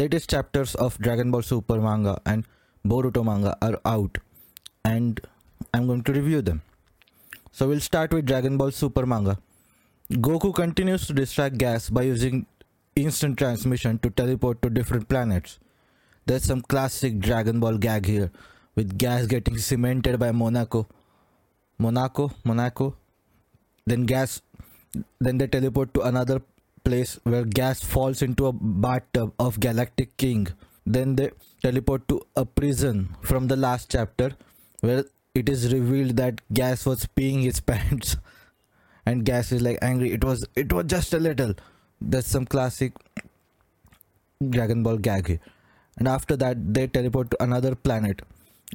latest chapters of Dragon Ball Super manga and Boruto manga are out, and I'm going to review them. So we'll start with Dragon Ball Super manga. Goku continues to distract Gas by using instant transmission to teleport to different planets. There's some classic Dragon Ball gag here, with Gas getting cemented by Monaco. Then they teleport to another place where Gas falls into a bathtub of Galactic King. Then they teleport to a prison from the last chapter, where it is revealed that Gas was peeing his pants, and Gas is like angry. It was just a little. That's some classic Dragon Ball gag here. And after that, they teleport to another planet.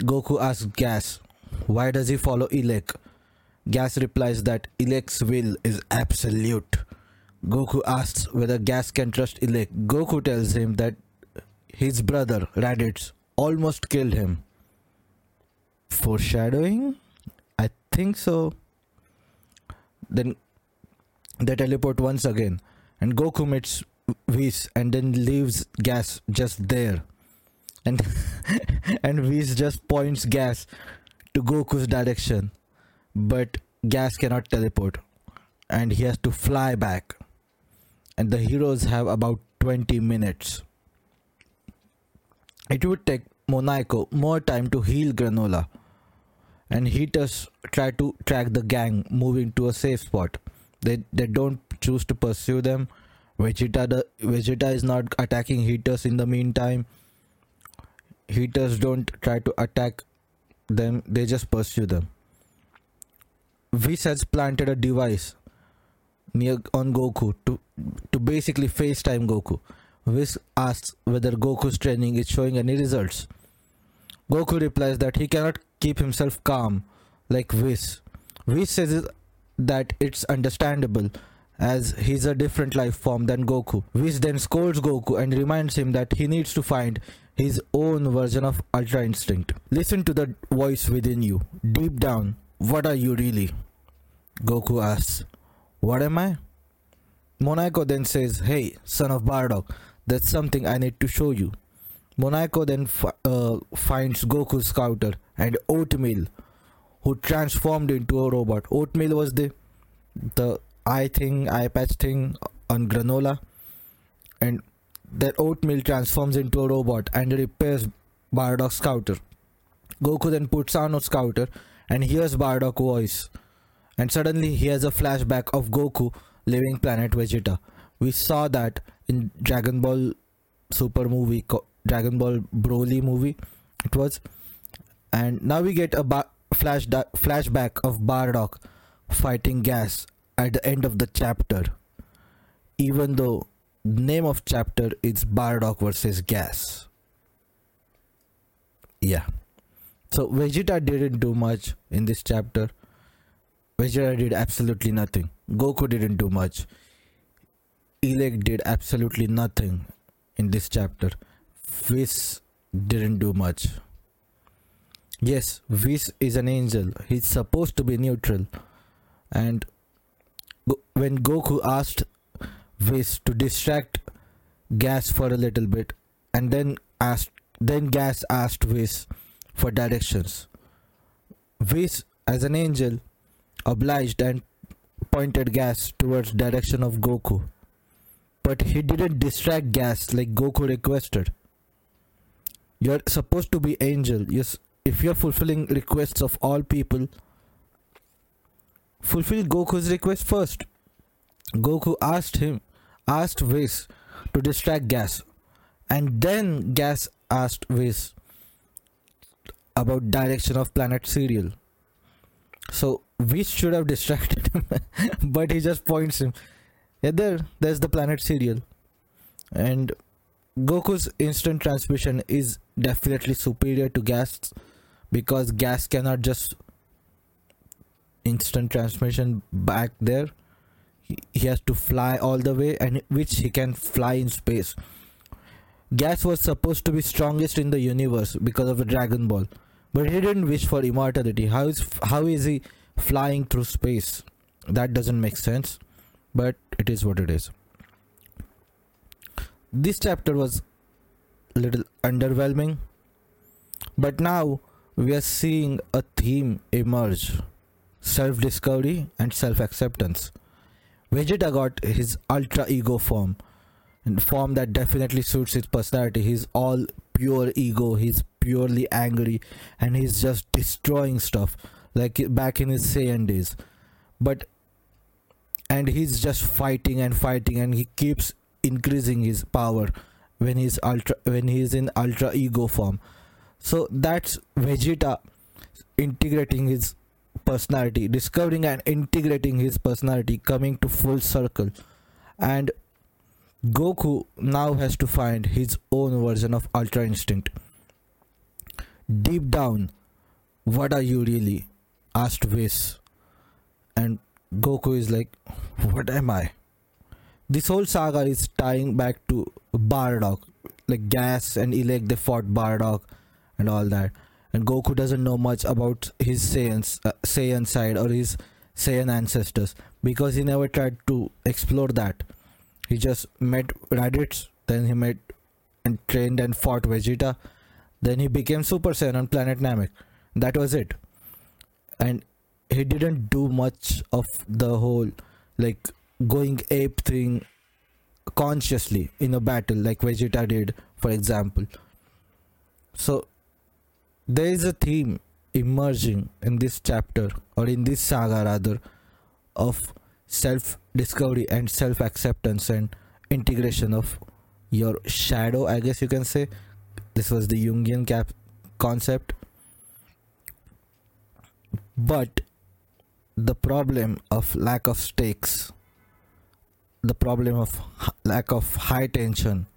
Goku asks Gas, why does he follow Elec? Gas replies that Elec's will is absolute. Goku asks whether Gas can trust Elec. Goku tells him that his brother, Raditz, almost killed him. Foreshadowing? I think so. Then they teleport once again, and Goku meets Whis and then leaves Gas just there. And Whis just points Gas to Goku's direction, but Gas cannot teleport and he has to fly back. And the heroes have about 20 minutes. It would take Monaco more time to heal Granola, and he does try to track the gang moving to a safe spot. They don't choose to pursue them. Vegeta is not attacking Heaters in the meantime. Heaters don't try to attack them, they just pursue them. Whis has planted a device on Goku to basically FaceTime Goku. Whis asks whether Goku's training is showing any results. Goku replies that he cannot keep himself calm like Whis. Whis says that it's understandable, as he's a different life form than Goku. Whis then scolds Goku and reminds him that he needs to find his own version of Ultra Instinct. Listen to the voice within you. Deep down, what are you really? Goku asks, what am I? Monaco then says, hey, son of Bardock, that's something I need to show you. Monaco then finds Goku's scouter and Oatmeal, who transformed into a robot. Oatmeal was the eye patch thing on Granola, and that Oatmeal transforms into a robot and repairs Bardock's scouter. Goku then puts on a scouter and hears Bardock's voice, and suddenly he has a flashback of Goku leaving planet Vegeta. We saw that in Dragon Ball Super movie, Dragon Ball Broly movie it was, and now we get a flashback of Bardock fighting Gas at the end of the chapter, even though the name of chapter is Bardock versus Gas. Yeah, so Vegeta didn't do much in this chapter. Vegeta did absolutely nothing. Goku didn't do much. Elec did absolutely nothing in this chapter. Whis didn't do much. Yes, Whis is an angel. He's supposed to be neutral. And when Goku asked Whis to distract Gas for a little bit, and then Gas asked Whis for directions, Whis, as an angel, obliged and pointed Gas towards direction of Goku, but he didn't distract Gas like Goku requested. You're supposed to be angel. Yes, if you're fulfilling requests of all people, fulfill Goku's request first. Goku asked Whis to distract Gas, and then Gas asked Whis about direction of planet cereal. So Whis should have distracted him, but he just points him. Yeah, there's the planet cereal. And Goku's instant transmission is definitely superior to Gas, because Gas cannot just instant transmission back there. He has to fly all the way, and which he can fly in space. Gas was supposed to be strongest in the universe because of the Dragon Ball, but he didn't wish for immortality. How is he flying through space? That doesn't make sense, but it is what it is. This chapter was a little underwhelming, but now we are seeing a theme emerge: self-discovery and self-acceptance. Vegeta got his ultra ego form that definitely suits his personality. He's all pure ego, he's purely angry, and he's just destroying stuff like back in his Saiyan days. And he's just fighting, and he keeps increasing his power when he's in ultra ego form. So that's Vegeta integrating his personality, discovering and integrating his personality, coming to full circle. And Goku now has to find his own version of Ultra Instinct. Deep down, what are you really? Asked Whis. And Goku is like, what am I? This whole saga is tying back to Bardock. Like Gas and Elec, they fought Bardock and all that, and Goku doesn't know much about his Saiyan side or his Saiyan ancestors, because he never tried to explore that. He just met Raditz, then he met and trained and fought Vegeta, then he became Super Saiyan on planet Namek. That was it, and he didn't do much of the whole like going ape thing consciously in a battle like Vegeta did, for example. So there is a theme emerging in this chapter, or in this saga rather, of self-discovery and self-acceptance and integration of your shadow, I guess you can say. This was the Jungian concept. But the problem of lack of stakes, the problem of lack of high tension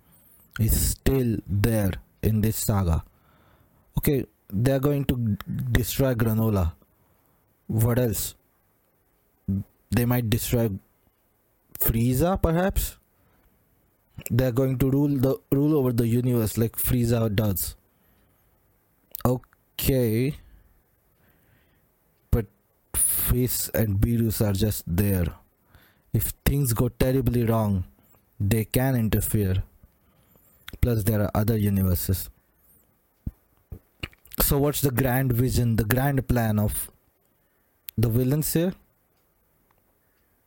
is still there in this saga. Okay, they are going to destroy Granola. What else? They might destroy Frieza, perhaps. They are going to rule over the universe like Frieza does. Okay, but Whis and Beerus are just there. If things go terribly wrong, they can interfere. Plus, there are other universes. So what's the grand vision, the grand plan of the villains here?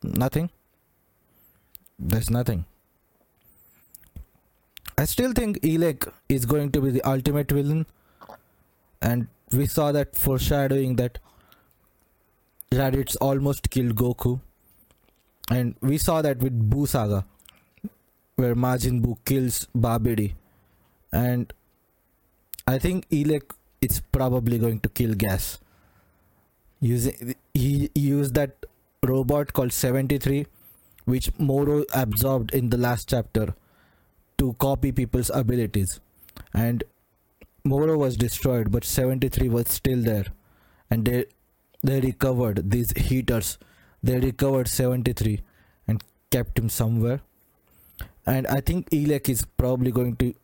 Nothing. There's nothing. I still think Elec is going to be the ultimate villain, and we saw that foreshadowing that Raditz almost killed Goku, and we saw that with Buu saga, where Majin Buu kills Babidi, and I think Elec, it's probably going to kill Gas. He used that robot called 73, which Moro absorbed in the last chapter, to copy people's abilities. And Moro was destroyed, but 73 was still there. And they recovered these heaters. They recovered 73 and kept him somewhere. And I think Elec is probably going to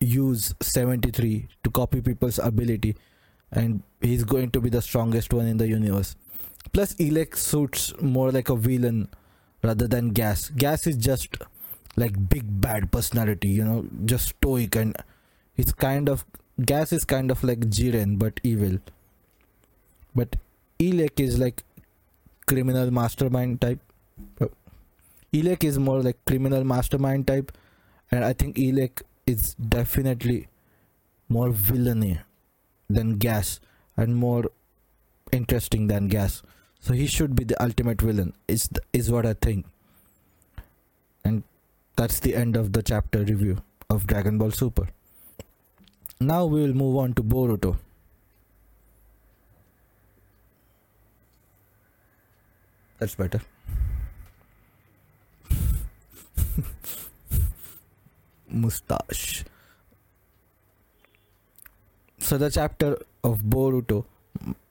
use 73 to copy people's ability, and he's going to be the strongest one in the universe. Plus, Elec suits more like a villain rather than Gas. Gas is just like big bad personality, you know, just stoic, and it's kind of, Gas is kind of like Jiren but evil. But Elec is like criminal mastermind type. Elec is more like criminal mastermind type, and I think Elec is definitely more villainy than Gas and more interesting than Gas. So he should be the ultimate villain is what I think. And that's the end of the chapter review of Dragon Ball Super. Now we will move on to Boruto. That's better. Mustache. So the chapter of Boruto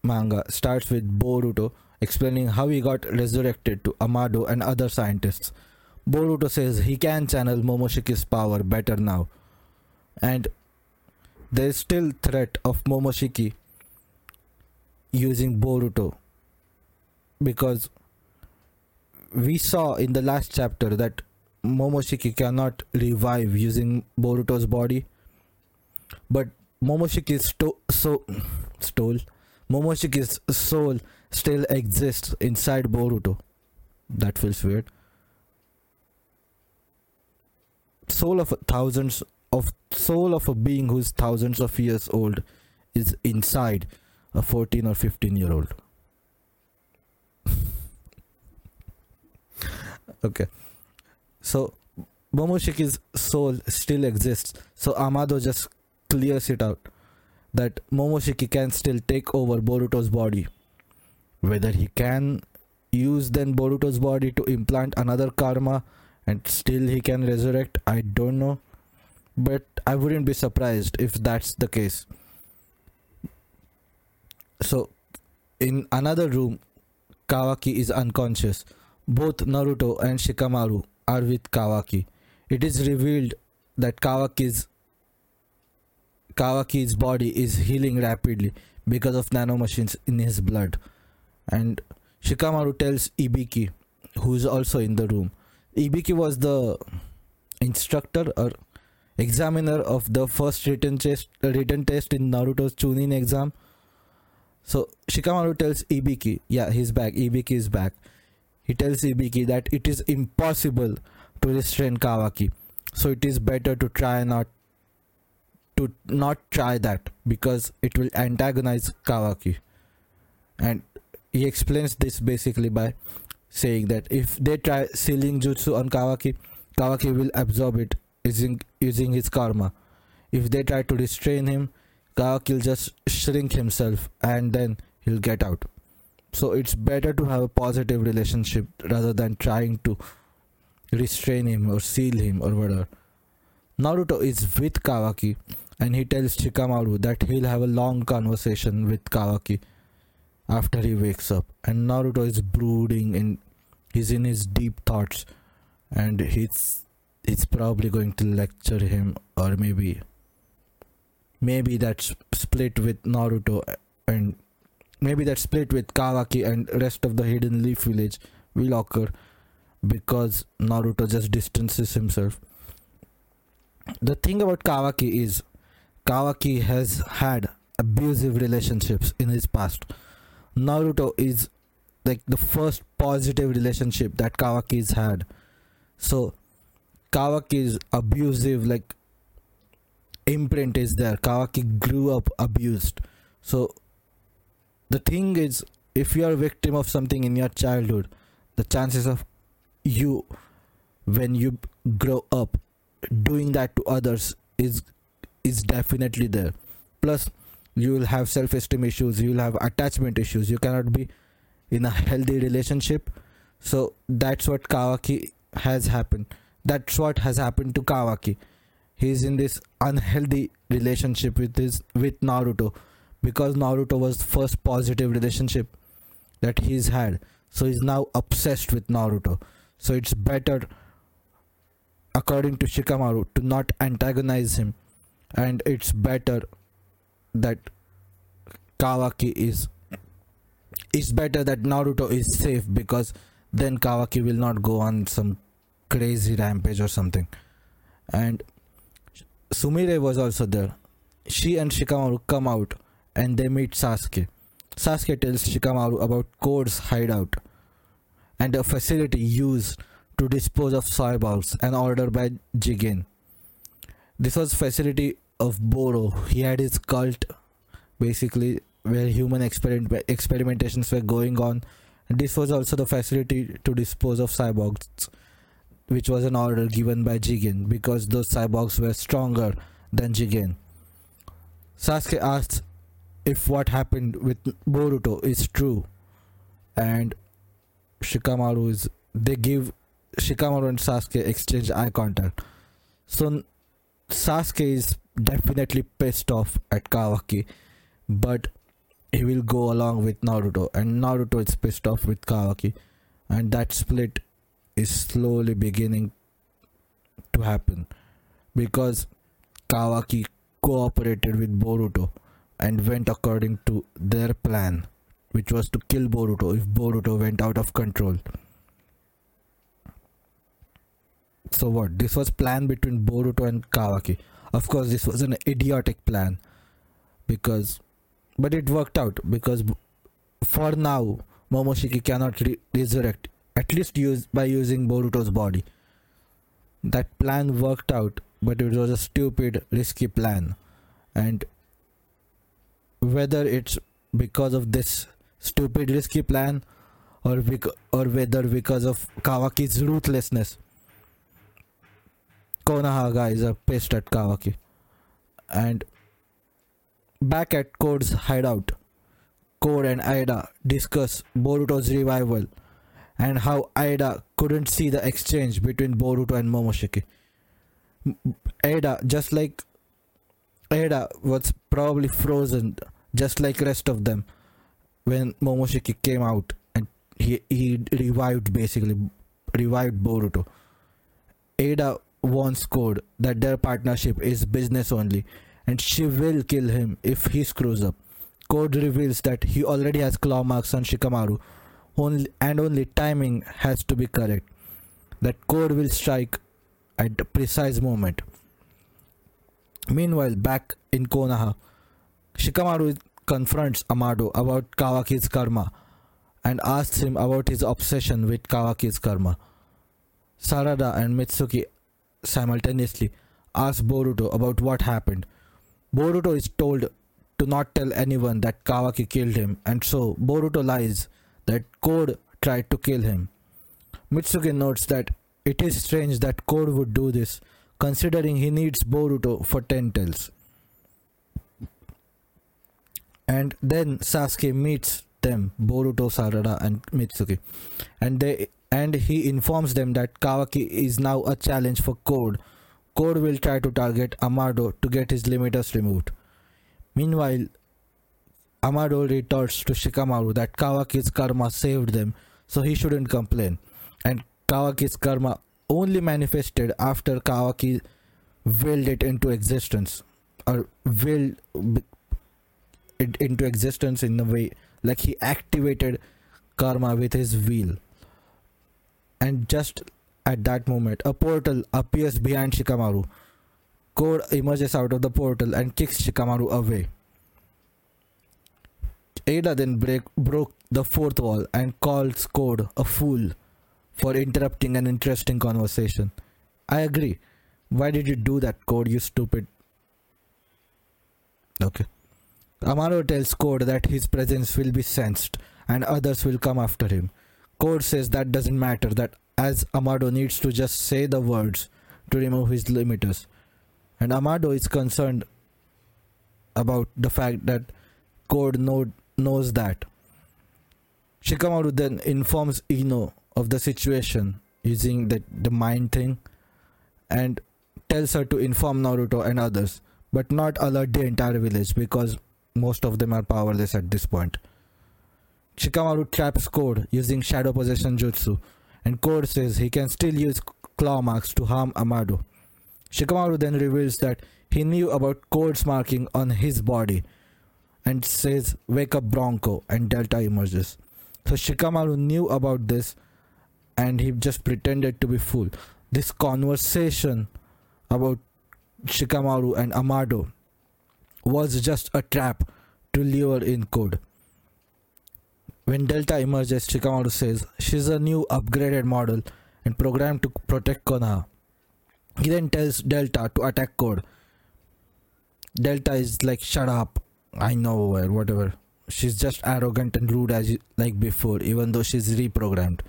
manga starts with Boruto explaining how he got resurrected to Amado and other scientists. Boruto says he can channel Momoshiki's power better now, and there is still threat of Momoshiki using Boruto, because we saw in the last chapter that Momoshiki cannot revive using Boruto's body, But Momoshiki's soul still exists inside Boruto. That feels weird. Soul of a being who's thousands of years old is inside a 14 or 15-year-old. Okay, so Momoshiki's soul still exists, so Amado just clears it out that Momoshiki can still take over Boruto's body. Whether he can use then Boruto's body to implant another karma and still he can resurrect, I don't know, but I wouldn't be surprised if that's the case. So in another room, Kawaki is unconscious. Both Naruto and Shikamaru are with Kawaki. It is revealed that Kawaki's body is healing rapidly because of nanomachines in his blood. And Shikamaru tells Ibiki, who is also in the room. Ibiki was the instructor or examiner of the first written test in Naruto's Chunin exam. So Shikamaru tells Ibiki, yeah, he's back. Ibiki is back. He tells Ibiki that it is impossible to restrain Kawaki, so it is better to not try that because it will antagonize Kawaki. And he explains this basically by saying that if they try sealing jutsu on Kawaki, Kawaki will absorb it using his karma. If they try to restrain him, Kawaki will just shrink himself and then he'll get out. So it's better to have a positive relationship rather than trying to restrain him or seal him or whatever. Naruto is with Kawaki and he tells Shikamaru that he'll have a long conversation with Kawaki after he wakes up. And Naruto is brooding and he's in his deep thoughts, and he's probably going to lecture him, or maybe that's split with Naruto and maybe that split with Kawaki and rest of the Hidden Leaf Village will occur because Naruto just distances himself. The thing about Kawaki is Kawaki has had abusive relationships in his past. Naruto is like the first positive relationship that Kawaki's had. So Kawaki's abusive like imprint is there. Kawaki grew up abused. So the thing is, if you are a victim of something in your childhood, the chances of you, when you grow up, doing that to others is definitely there. Plus, you will have self-esteem issues, you will have attachment issues, you cannot be in a healthy relationship. So that's what Kawaki has happened. That's what has happened to Kawaki. He is in this unhealthy relationship with Naruto, because Naruto was the first positive relationship that he's had. So he's now obsessed with Naruto. So it's better, according to Shikamaru, to not antagonize him. And it's better that Naruto is safe, because then Kawaki will not go on some crazy rampage or something. And Sumire was also there. She and Shikamaru come out and they meet Sasuke. Sasuke tells Shikamaru about Code's hideout and a facility used to dispose of soy balls, an order by Jigen. This was facility of Boro. He had his cult basically where human experimentations were going on, and this was also the facility to dispose of cyborgs, which was an order given by Jigen because those cyborgs were stronger than Jigen. Sasuke asks if what happened with Boruto is true, and Shikamaru and Sasuke exchange eye contact. So Sasuke is definitely pissed off at Kawaki, but he will go along with Naruto, and Naruto is pissed off with Kawaki, and that split is slowly beginning to happen because Kawaki cooperated with Boruto and went according to their plan, which was to kill Boruto if Boruto went out of control. So what? This was planned between Boruto and Kawaki. Of course, this was an idiotic plan, but it worked out, because for now Momoshiki cannot resurrect, at least by using Boruto's body. That plan worked out, but it was a stupid, risky plan, and whether it's because of this stupid, risky plan or whether because of Kawaki's ruthlessness. Konohaga is a pissed at Kawaki. And back at Code's hideout, Code and Eida discuss Boruto's revival and how Eida couldn't see the exchange between Boruto and Momoshiki. Eida was probably frozen, just like rest of them, when Momoshiki came out and he revived Boruto. Eida warns Code that their partnership is business only, and she will kill him if he screws up. Code reveals that he already has claw marks on Shikamaru, only timing has to be correct, that Code will strike at the precise moment. Meanwhile, back in Konoha, Shikamaru confronts Amado about Kawaki's karma and asks him about his obsession with Kawaki's karma. Sarada and Mitsuki simultaneously ask Boruto about what happened. Boruto is told to not tell anyone that Kawaki killed him, and so Boruto lies that Code tried to kill him. Mitsuki notes that it is strange that Code would do this, considering he needs Boruto for Ten-Tails. And then Sasuke meets them, Boruto, Sarada and Mitsuki, and he informs them that Kawaki is now a challenge for Code. Code will try to target Amado to get his limiters removed. Meanwhile, Amado retorts to Shikamaru that Kawaki's karma saved them, so he shouldn't complain. And Kawaki's karma only manifested after Kawaki willed it into existence, in a way, like he activated karma with his will. And just at that moment, a portal appears behind Shikamaru. Code emerges out of the portal and kicks Shikamaru away. Eida then broke the fourth wall and calls Code a fool for interrupting an interesting conversation. I agree. Why did you do that, Code, you stupid? Okay. Amado tells Code that his presence will be sensed and others will come after him. Code says that doesn't matter, that as Amado needs to just say the words to remove his limiters. And Amado is concerned about the fact that Code knows that. Shikamaru then informs Ino of the situation using the mind thing and tells her to inform Naruto and others, but not alert the entire village because most of them are powerless at this point. Shikamaru traps Code using shadow possession jutsu, and Code says he can still use claw marks to harm Amado. Shikamaru then reveals that he knew about Code's marking on his body and says, "Wake up, Bronco," and Delta emerges. So Shikamaru knew about this and he just pretended to be fool. This conversation about Shikamaru and Amado was just a trap to lure in Code. When Delta emerges, Shikamaru says she's a new upgraded model and programmed to protect Konoha. He then tells Delta to attack Code. Delta is like, "Shut up, I know," or whatever. She's just arrogant and rude like before, even though she's reprogrammed.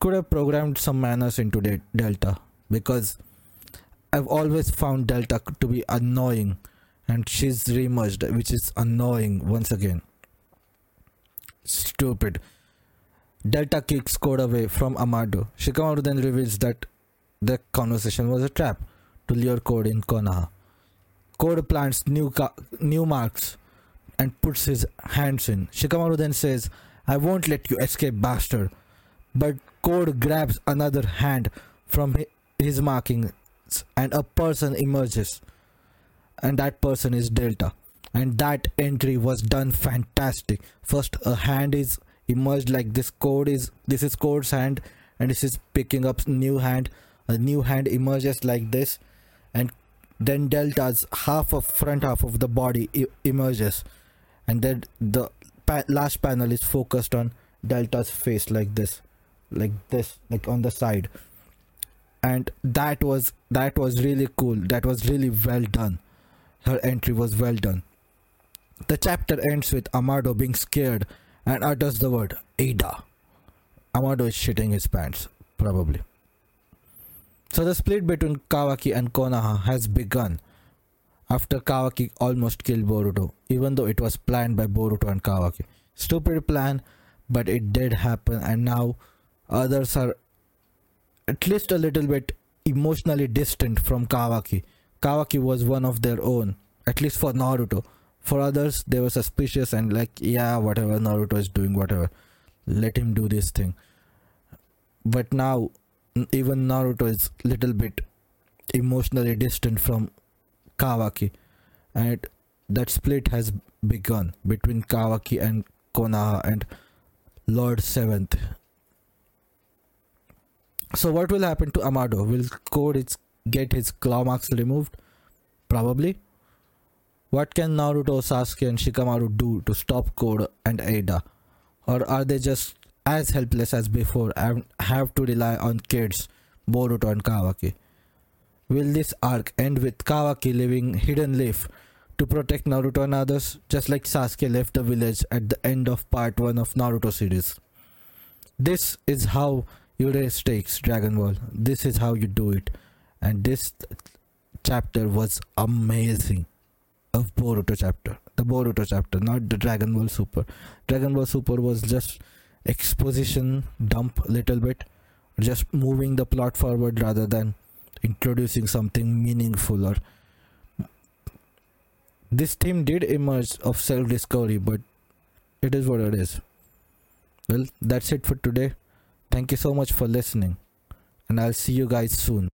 Could have programmed some manners into Delta, because I've always found Delta to be annoying, and she's remerged, which is annoying once again. Stupid. Delta kicks Code away from Amado. Shikamaru then reveals that the conversation was a trap to lure Code in Konoha. Code plants new marks and puts his hands in. Shikamaru then says, "I won't let you escape, bastard." But Code grabs another hand from his markings and a person emerges. And that person is Delta. And that entry was done fantastic. First, a hand is emerged like this. This is Code's hand, and this is picking up new hand. A new hand emerges like this, and then Delta's front half of the body emerges, and then the last panel is focused on Delta's face like this, like on the side. And that was really cool. That was really well done. Her entry was well done. The chapter ends with Amado being scared and utters the word Eida. Amado is shitting his pants, probably. So the split between Kawaki and Konoha has begun after Kawaki almost killed Boruto, even though it was planned by Boruto and Kawaki. Stupid plan, but it did happen, and now others are at least a little bit emotionally distant from Kawaki. Kawaki was one of their own, at least for Naruto. For others, they were suspicious and like, yeah, whatever, Naruto is doing whatever, let him do this thing. But now even Naruto is little bit emotionally distant from Kawaki, and that split has begun between Kawaki and Konoha and Lord Seventh. So what will happen to Amado? Will Code get his claw marks removed? Probably. What can Naruto, Sasuke and Shikamaru do to stop Code and Eida? Or are they just as helpless as before and have to rely on kids, Boruto and Kawaki? Will this arc end with Kawaki leaving Hidden Leaf to protect Naruto and others, just like Sasuke left the village at the end of part 1 of Naruto series? This is how you raise stakes, Dragon Ball. This is how you do it. And this chapter was amazing. Of Boruto chapter. The Boruto chapter, not the Dragon Ball Super. Dragon Ball Super was just exposition dump a little bit, just moving the plot forward rather than introducing something meaningful. Or this theme did emerge of self-discovery, but it is what it is. Well, that's it for today. Thank you so much for listening, and I'll see you guys soon.